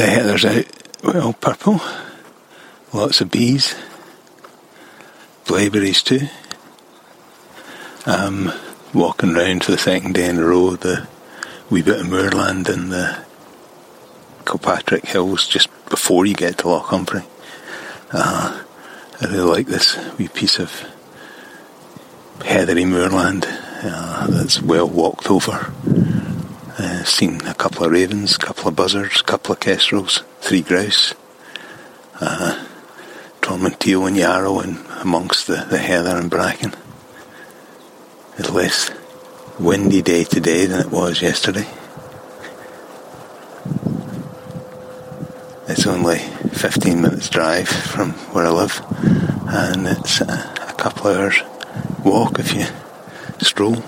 The heather's out well purple. Lots of bees. Blaeberries too. Walking round for the second day in a row, the wee bit of moorland in the Kilpatrick Hills just before you get to Loch Humphrey. I really like this wee piece of heathery moorland that's well walked over. Seen a couple of ravens, couple of buzzards, couple of kestrels, three grouse, tormenteel and yarrow, and amongst the heather and bracken. It's a less windy day today than it was yesterday. It's only 15 minutes drive from where I live, and it's a couple hours walk if you stroll.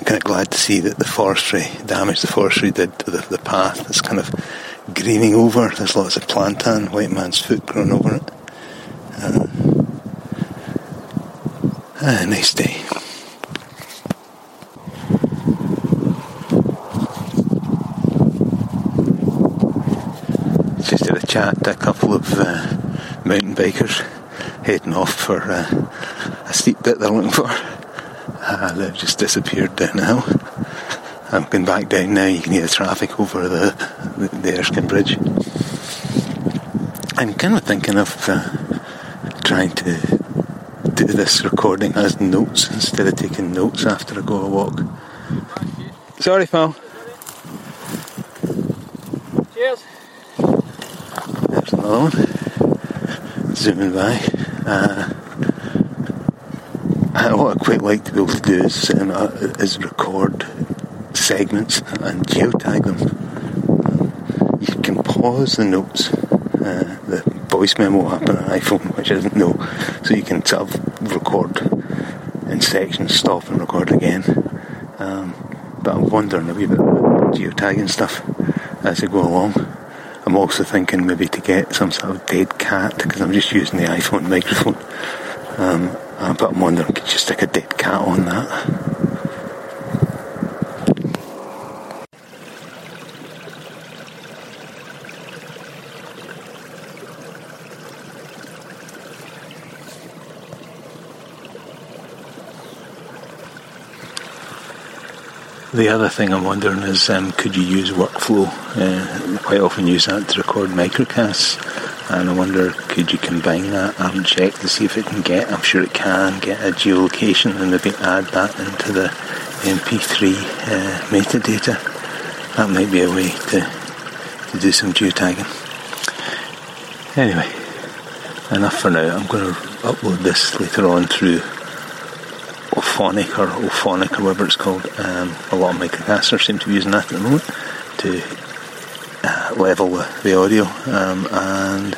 I'm kind of glad to see that the forestry damage the forestry did to the path is kind of greening over. There's lots of plantain, white man's foot growing over it. Nice day. Just had a chat to a couple of mountain bikers heading off for a steep bit they're looking for. They've just disappeared down the hill. I'm going back down now. You can hear the traffic over the Erskine Bridge. I'm kind of thinking of trying to do this recording as notes instead of taking notes after I go a walk. Sorry, pal. Cheers. There's another one. Zooming by. What I quite like to be able to do is record segments and geotag them. You can pause the notes, the voice memo app on an iPhone, which I didn't know, so you can sort of record in sections, stop and record again. But I'm wondering a wee bit about geotagging stuff as I go along. I'm also thinking maybe to get some sort of dead cat, because I'm just using the iPhone microphone. But I'm wondering, could you stick a dead cat on that? The other thing I'm wondering is, could you use Workflow? I quite often use that to record microcasts. And I wonder, could you combine that? I haven't checked to see if it can get, I'm sure it can, get a geolocation and maybe add that into the MP3 metadata. That might be a way to do some geotagging. Anyway, enough for now. I'm going to upload this later on through Ophonic or whatever it's called. A lot of microcasters seem to be using that at the moment to level the audio and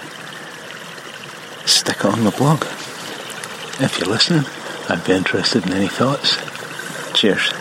stick it on the blog. If you're listening, I'd be interested in any thoughts. Cheers.